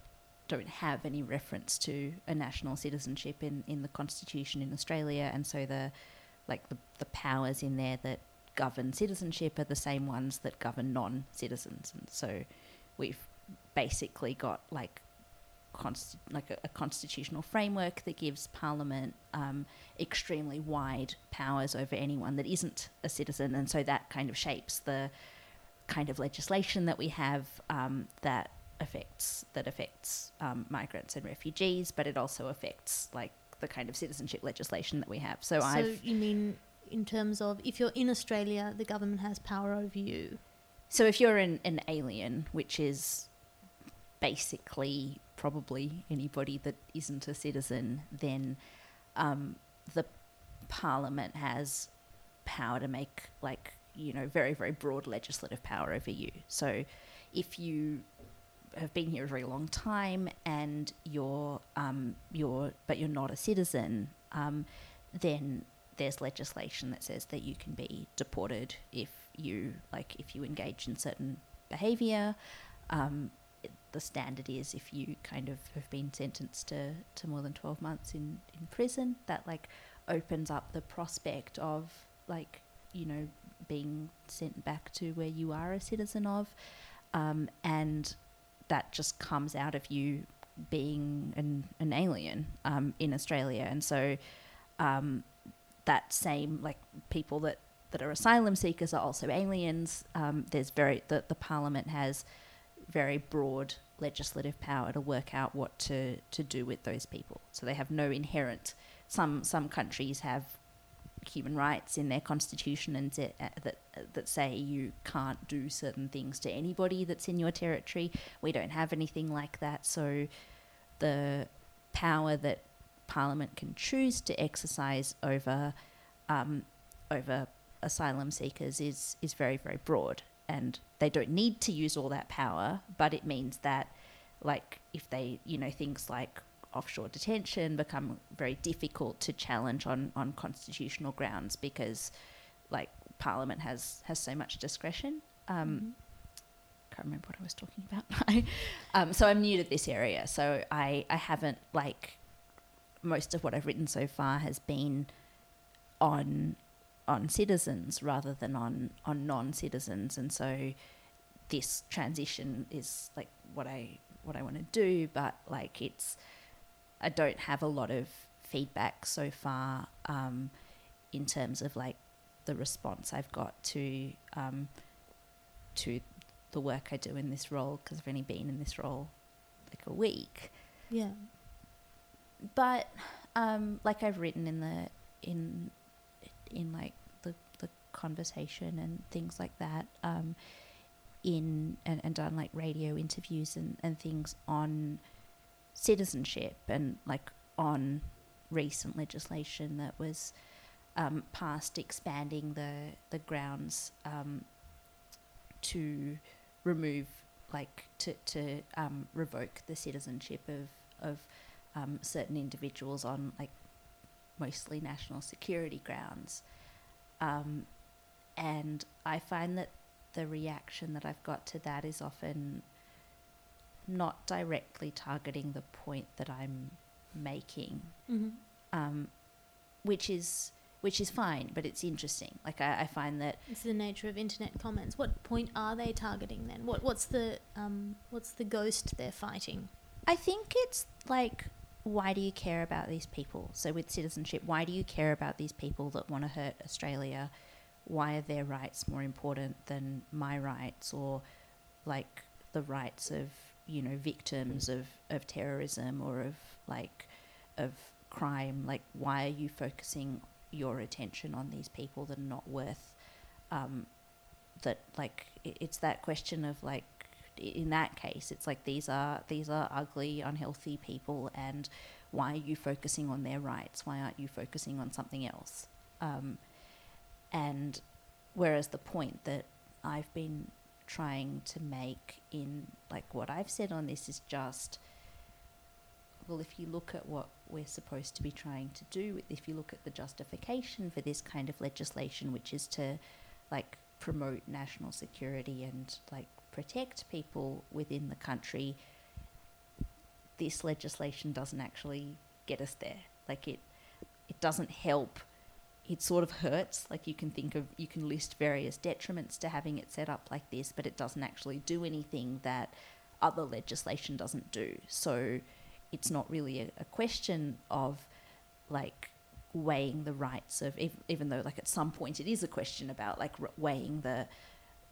have any reference to a national citizenship in the constitution in Australia, and so the powers in there that govern citizenship are the same ones that govern non-citizens. And so we've basically got a constitutional framework that gives Parliament extremely wide powers over anyone that isn't a citizen, and so that kind of shapes the kind of legislation that we have that affects migrants and refugees, but it also affects, like, the kind of citizenship legislation that we have. So you mean in terms of, if you're in Australia, the government has power over you? So if you're an alien, which is basically probably anybody that isn't a citizen, then the Parliament has power to make, like, you know, very, very broad legislative power over you. So if you have been here a very long time and you're not a citizen, then there's legislation that says that you can be deported if you engage in certain behaviour. The standard is if you kind of have been sentenced to more than 12 months in prison, that, like, opens up the prospect of, like, you know, being sent back to where you are a citizen of, and that just comes out of you being an alien in Australia. And so that same, like, people that are asylum seekers are also aliens. The Parliament has very broad legislative power to work out what to do with those people. So they have no inherent, some countries have human rights in their constitution and that say you can't do certain things to anybody that's in your territory. We don't have anything like that. So the power that Parliament can choose to exercise over asylum seekers is very, very broad, and they don't need to use all that power, but it means that, like, if they, you know, things like offshore detention become very difficult to challenge on constitutional grounds, because, like, Parliament has so much discretion. Can't remember what I was talking about. So I'm new to this area, so I haven't, like, most of what I've written so far has been on citizens rather than on non-citizens, and so this transition is like what I want to do, but like I don't have a lot of feedback so far in terms of like the response I've got to the work I do in this role, because I've only been in this role like a week. Yeah. But like I've written in the in like the conversation and things like that, and done like radio interviews and things on citizenship and like on recent legislation that was passed expanding the grounds to remove like to revoke the citizenship of certain individuals on like mostly national security grounds, and I find that the reaction that I've got to that is often not directly targeting the point that I'm making, which is fine, but it's interesting. Like I find that it's the nature of internet comments. What point are they targeting then? What's the ghost they're fighting? I think it's like, why do you care about these people? So with citizenship, why do you care about these people that want to hurt Australia? Why are their rights more important than my rights, or like the rights of, you know, victims of terrorism or of like of crime? Like, why are you focusing your attention on these people that are not worth that? Like, it's that question of like, in that case, it's like these are ugly, unhealthy people, and why are you focusing on their rights? Why aren't you focusing on something else? And whereas the point that I've been trying to make in like what I've said on this is just, well, if you look at what we're supposed to be trying to do, if you look at the justification for this kind of legislation, which is to like promote national security and like protect people within the country, this legislation doesn't actually get us there. Like it doesn't help. It sort of hurts. Like you can list various detriments to having it set up like this, but it doesn't actually do anything that other legislation doesn't do. So it's not really a question of like weighing the rights of, even though like at some point it is a question about like weighing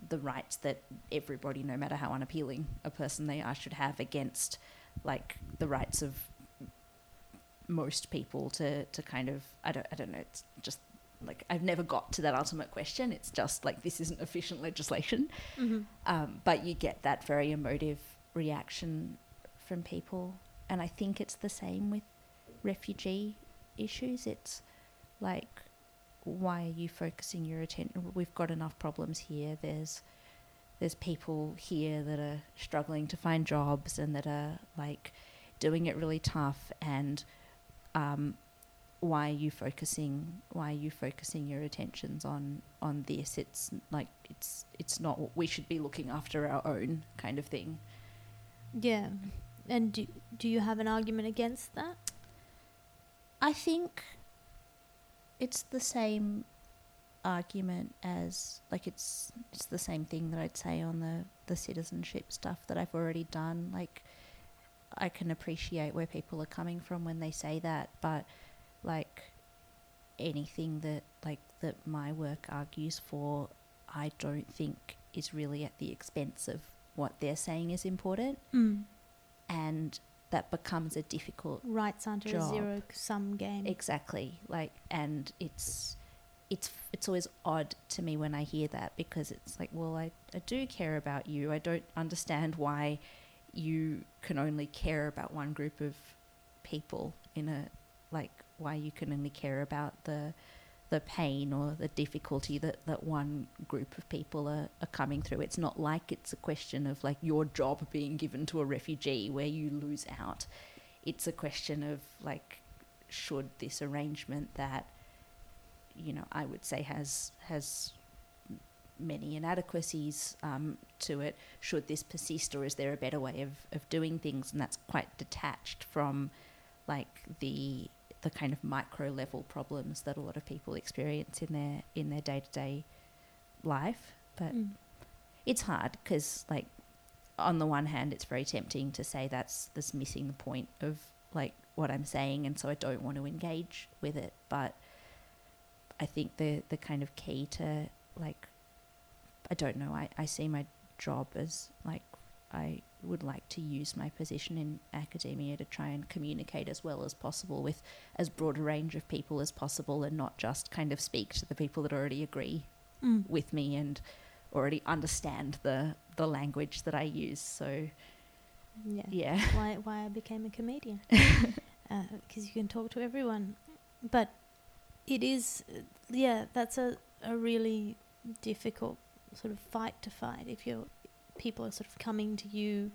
the rights that everybody, no matter how unappealing a person they are, should have against like the rights of most people to kind of, I don't know, it's just like I've never got to that ultimate question. It's just like, this isn't efficient legislation. But you get that very emotive reaction from people, and I think it's the same with refugee issues. It's like, why are you focusing your attention? We've got enough problems here. There's people here that are struggling to find jobs and that are like doing it really tough, and why are you focusing your attentions on this? It's like it's not what we should be looking after, our own kind of thing. Yeah. And do you have an argument against that? I think it's the same argument as like it's the same thing that I'd say on the citizenship stuff that I've already done. Like, I can appreciate where people are coming from when they say that, but like anything that like that my work argues for, I don't think is really at the expense of what they're saying is important. And that becomes a difficult rights aren't a zero-sum game. Exactly. Like, and it's always odd to me when I hear that, because it's like, well, I do care about you. I don't understand why you can only care about one group of people in a like, why you can only care about the pain or the difficulty that one group of people are coming through. It's not like it's a question of like your job being given to a refugee where you lose out. It's a question of like, should this arrangement that, you know, I would say has many inadequacies to it. Should this persist, or is there a better way of doing things? And that's quite detached from like the kind of micro level problems that a lot of people experience in their day-to-day life. But it's hard because, like, on the one hand, it's very tempting to say that's missing the point of like what I'm saying, and so I don't want to engage with it. But I think the kind of key to, like, I don't know, I see my job as, like, I would like to use my position in academia to try and communicate as well as possible with as broad a range of people as possible, and not just kind of speak to the people that already agree with me and already understand the language that I use. So, yeah. Why I became a comedian. Because you can talk to everyone. But it is, that's a really difficult sort of fight to fight if you're people are sort of coming to you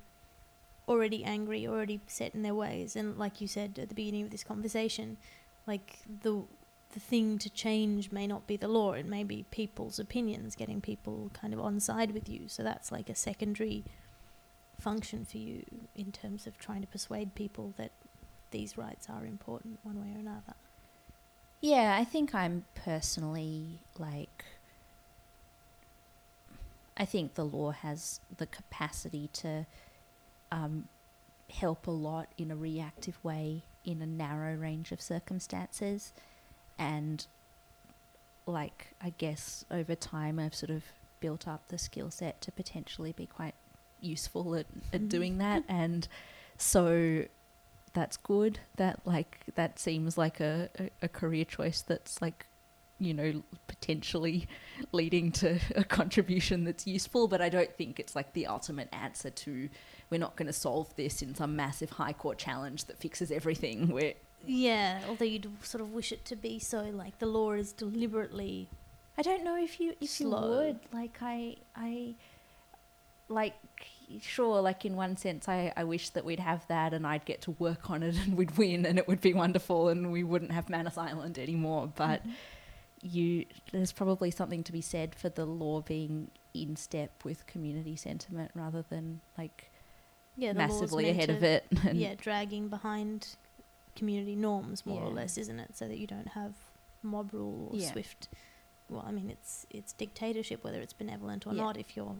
already angry, already set in their ways. And like you said at the beginning of this conversation, like the thing to change may not be the law, it may be people's opinions, getting people kind of on side with you. So that's like a secondary function for you in terms of trying to persuade people that these rights are important one way or another. Yeah, I think I'm personally like... I think the law has the capacity to help a lot in a reactive way in a narrow range of circumstances. And, like, I guess over time I've sort of built up the skill set to potentially be quite useful at doing that. And so that's good. That seems like a career choice that's, like, you know, potentially leading to a contribution that's useful. But I don't think it's like the ultimate answer to, we're not going to solve this in some massive high court challenge that fixes everything. Although you'd sort of wish it to be so, like the law is deliberately I don't know if you would. Like I like, sure, like in one sense I wish that we'd have that and I'd get to work on it and we'd win and it would be wonderful and we wouldn't have Manus Island anymore. But there's probably something to be said for the law being in step with community sentiment rather than like massively ahead of it. And dragging behind community norms more or less, isn't it? So that you don't have mob rule or swift. Well, I mean, it's dictatorship, whether it's benevolent or not, if you're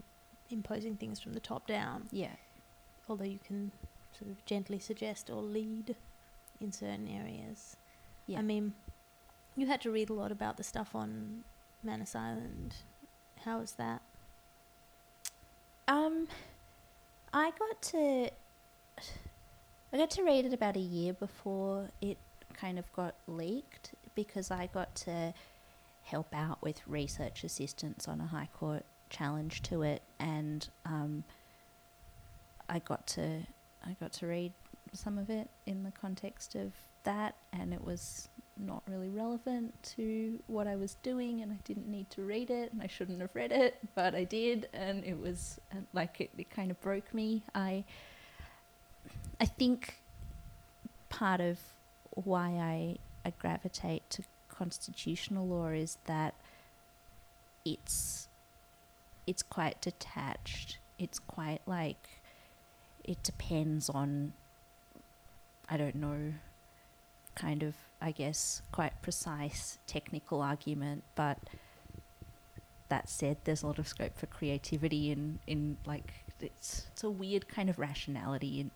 imposing things from the top down. Yeah. Although you can sort of gently suggest or lead in certain areas. Yeah. I mean... You had to read a lot about the stuff on Manus Island. How was that? I got to read it about a year before it kind of got leaked, because I got to help out with research assistance on a high court challenge to it, and I got to read some of it in the context of that, and it was not really relevant to what I was doing, and I didn't need to read it, and I shouldn't have read it, but I did, and it was like it kind of broke me. I think part of why I gravitate to constitutional law is that it's quite detached. It's quite like it depends on, I don't know, kind of, I guess, quite precise technical argument. But that said, there's a lot of scope for creativity in like it's a weird kind of rationality, and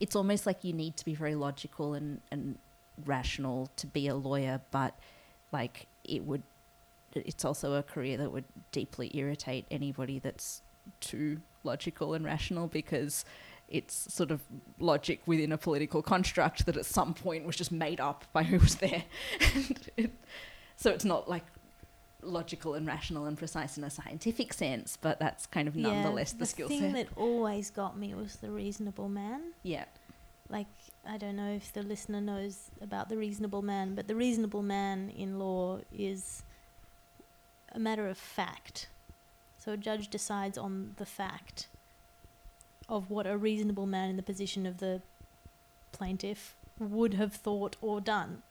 it's almost like you need to be very logical and rational to be a lawyer, but like it's also a career that would deeply irritate anybody that's too logical and rational, because it's sort of logic within a political construct that at some point was just made up by who was there. So it's not like logical and rational and precise in a scientific sense, but that's kind of nonetheless the skill set. The thing that always got me was the reasonable man. Yeah. Like, I don't know if the listener knows about the reasonable man, but the reasonable man in law is a matter of fact. So a judge decides on the fact of what a reasonable man in the position of the plaintiff would have thought or done.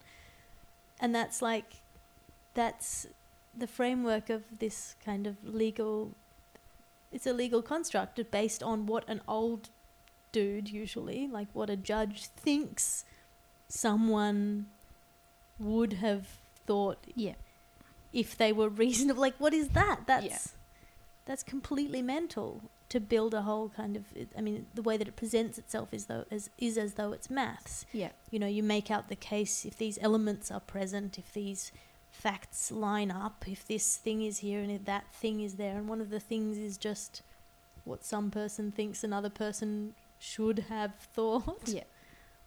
And that's the framework of this kind of legal, it's a legal construct based on what an old dude, usually, like what a judge thinks someone would have thought, yeah, if they were reasonable. Like, what is that? That's completely mental to build a whole kind of, I mean, the way that it presents itself is as though it's maths. Yeah. You know, you make out the case if these elements are present, if these facts line up, if this thing is here and if that thing is there, and one of the things is just what some person thinks another person should have thought. Yeah.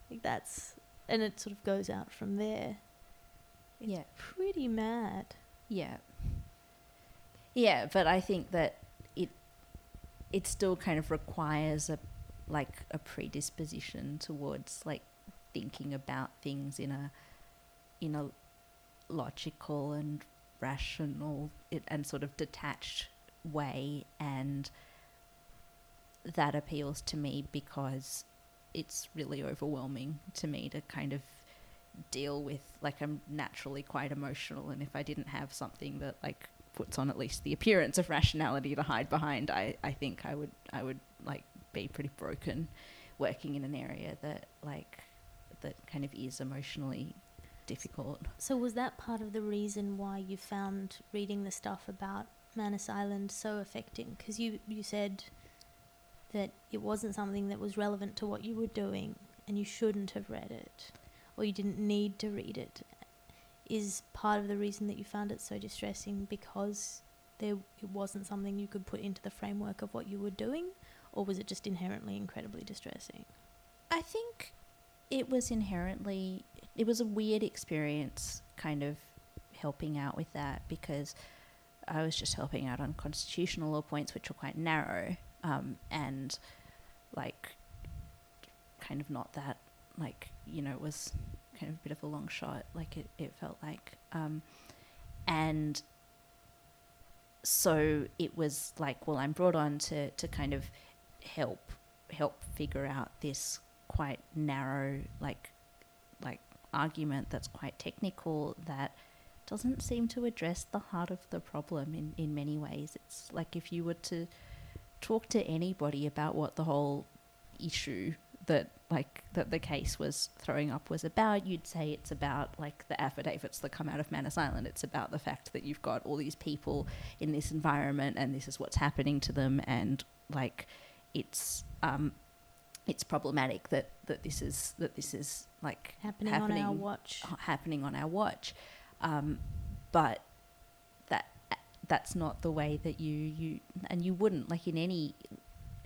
Like that's, and it sort of goes out from there. It's pretty mad. Yeah. Yeah, but I think that it still kind of requires a predisposition towards like thinking about things in a logical and rational and sort of detached way, and that appeals to me because it's really overwhelming to me to kind of deal with. Like, I'm naturally quite emotional, and if I didn't have something that like puts on at least the appearance of rationality to hide behind, I think I would like be pretty broken working in an area that like that kind of is emotionally difficult. So was that part of the reason why you found reading the stuff about Manus Island so affecting? Because you said that it wasn't something that was relevant to what you were doing and you shouldn't have read it, or you didn't need to read it. Is part of the reason that you found it so distressing because it wasn't something you could put into the framework of what you were doing, or was it just inherently incredibly distressing? I think it was a weird experience kind of helping out with that, because I was just helping out on constitutional law points which were quite narrow, and like kind of not that, like, you know, it was kind of a bit of a long shot, like it felt like, and so it was like, well, I'm brought on to kind of help figure out this quite narrow like argument that's quite technical that doesn't seem to address the heart of the problem in many ways. It's like if you were to talk to anybody about what the whole issue that the case was throwing up was about, you'd say it's about like the affidavits that come out of Manus Island. It's about the fact that you've got all these people in this environment and this is what's happening to them, and like it's problematic that this is like happening on our watch. But that's not the way that you and you wouldn't, like, in any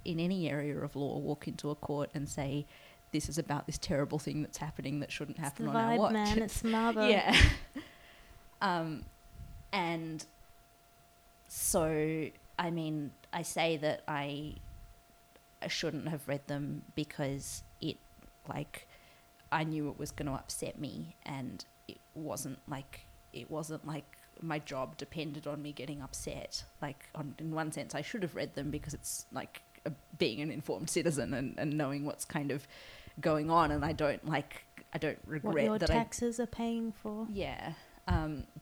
area of law, walk into a court and say, this is about this terrible thing that's happening that shouldn't happen on our watch. Man, it's Marvel. Yeah. And so, I mean, I say that I shouldn't have read them because it, like, I knew it was going to upset me, and it wasn't like my job depended on me getting upset. Like, in one sense, I should have read them because it's like, being an informed citizen and knowing what's kind of going on, and I don't regret what your that taxes are paying for. Yeah,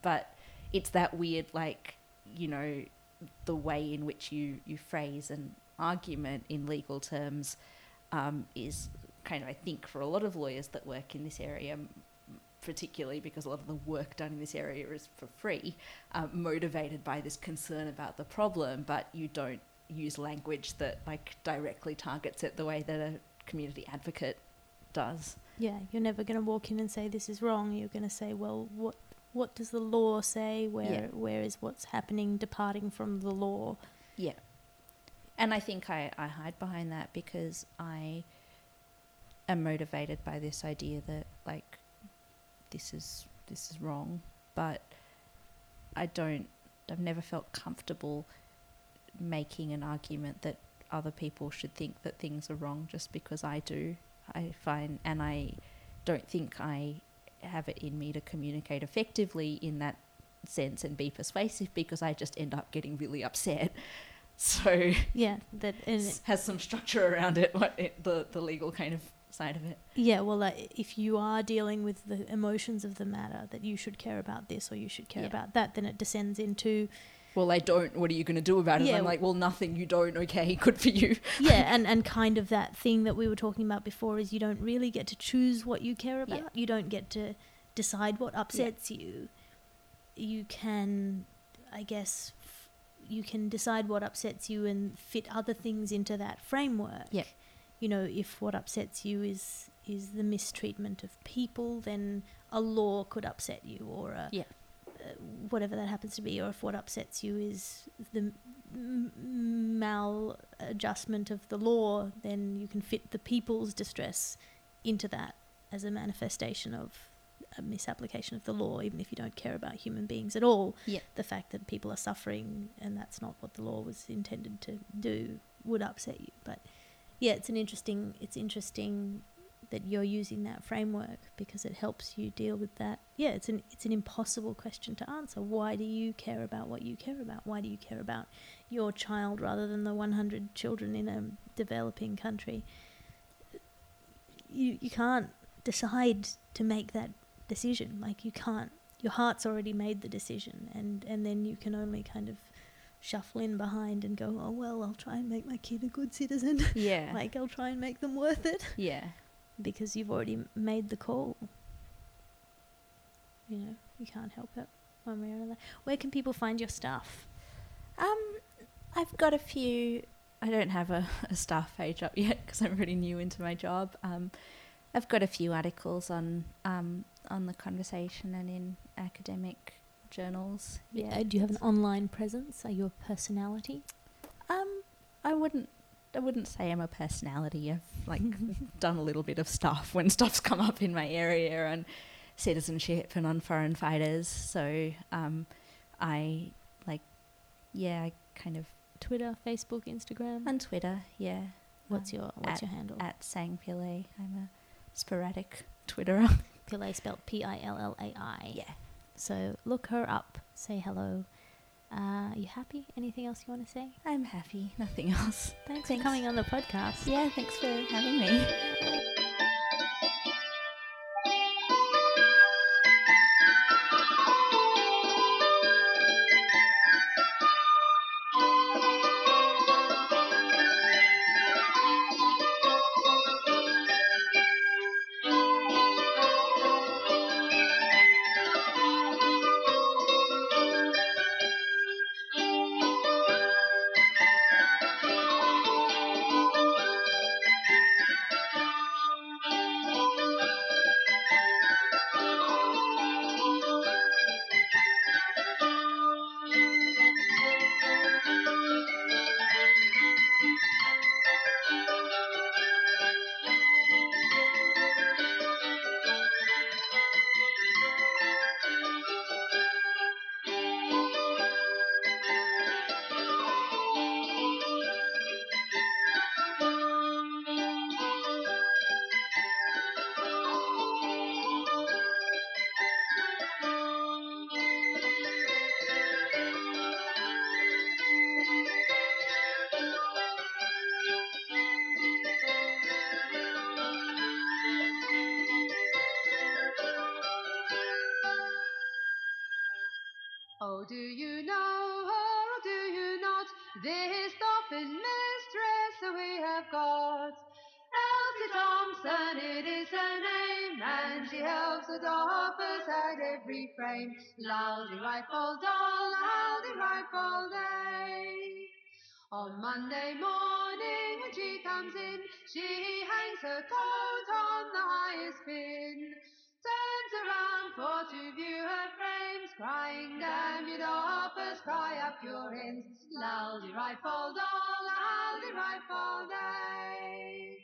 but it's that weird, like, you know, the way in which you phrase an argument in legal terms is kind of, I think, for a lot of lawyers that work in this area, particularly because a lot of the work done in this area is for free, motivated by this concern about the problem, but you don't use language that like directly targets it the way that a community advocate does. Yeah, you're never going to walk in and say this is wrong. You're going to say, well, what does the law say? Where is what's happening departing from the law? Yeah. And I think I hide behind that because I am motivated by this idea that like this is wrong, but I've never felt comfortable making an argument that other people should think that things are wrong just because I do. I don't think I have it in me to communicate effectively in that sense and be persuasive, because I just end up getting really upset. So yeah, that has some structure around it, the legal kind of side of it. Yeah, well, if you are dealing with the emotions of the matter, that you should care about this or you should care about that, then it descends into... well, I don't, what are you going to do about it? Yeah. I'm like, well, nothing, you don't, okay, good for you. Yeah, and kind of that thing that we were talking about before is you don't really get to choose what you care about. Yeah. You don't get to decide what upsets you. You can, I guess, you can decide what upsets you and fit other things into that framework. Yeah. You know, if what upsets you is the mistreatment of people, then a law could upset you or a... yeah. Whatever that happens to be, or if what upsets you is the maladjustment of the law, then you can fit the people's distress into that as a manifestation of a misapplication of the law, even if you don't care about human beings at all. Yeah. The fact that people are suffering and that's not what the law was intended to do would upset you. But yeah, it's interesting that you're using that framework because it helps you deal with that. Yeah, it's an impossible question to answer. Why do you care about what you care about? Why do you care about your child rather than the 100 children in a developing country? You can't decide to make that decision. Like you can't. Your heart's already made the decision and then you can only kind of shuffle in behind and go, oh, well, I'll try and make my kid a good citizen. Yeah. Like I'll try and make them worth it. Yeah. Because you've already made the call. You know, you can't help it one way or another. Where can people find your stuff? I've got a few. I don't have a staff page up yet because I'm really new into my job. I've got a few articles on The Conversation and in academic journals. Yeah. Do you have an online presence? Are you a personality? I wouldn't say I'm a personality. I've like done a little bit of stuff when stuff's come up in my area on citizenship and on foreign fighters. So I kind of... Twitter, Facebook, Instagram? On Twitter, yeah. What's your handle? At Sangeetha Pillai. I'm a sporadic Twitterer. Pillai spelled Pillai. Yeah. So look her up. Say hello. Are you happy? Anything else you want to say? I'm happy. Nothing else. Thanks for coming on the podcast. Yeah, thanks for having me. Do you know her or do you not? This dolphin mistress we have got. Elsie Thompson, it is her name, and she helps the dolphins at every frame. Lousy rifle doll, lousy rifle day. On Monday morning when she comes in, she hangs her coat on the highest pin. Turns around for to view her frames, crying, damn you doppers, cry up your hens. Lousy rifle doll, lousy rifle day.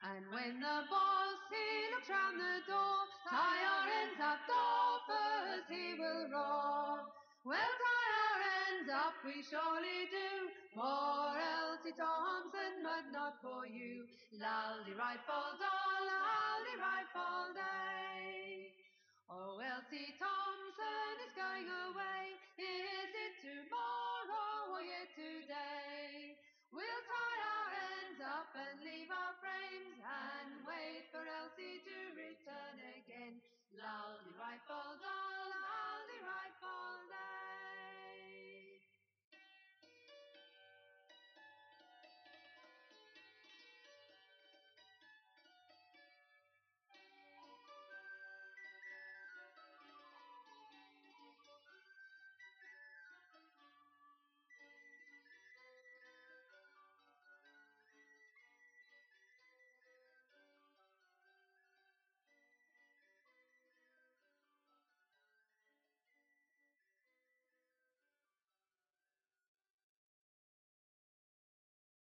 And when the boss, he looks round the door, tie our ends up, doppers, he will roar. Well, tie our ends up, we surely do, for Elsie Thompson, but not for you. Lousy rifle doll, lousy rifle day. Oh, Elsie Thompson is going away. Is it tomorrow or yet today? We'll tie our ends up and leave our frames and wait rifles, all jolly rifles.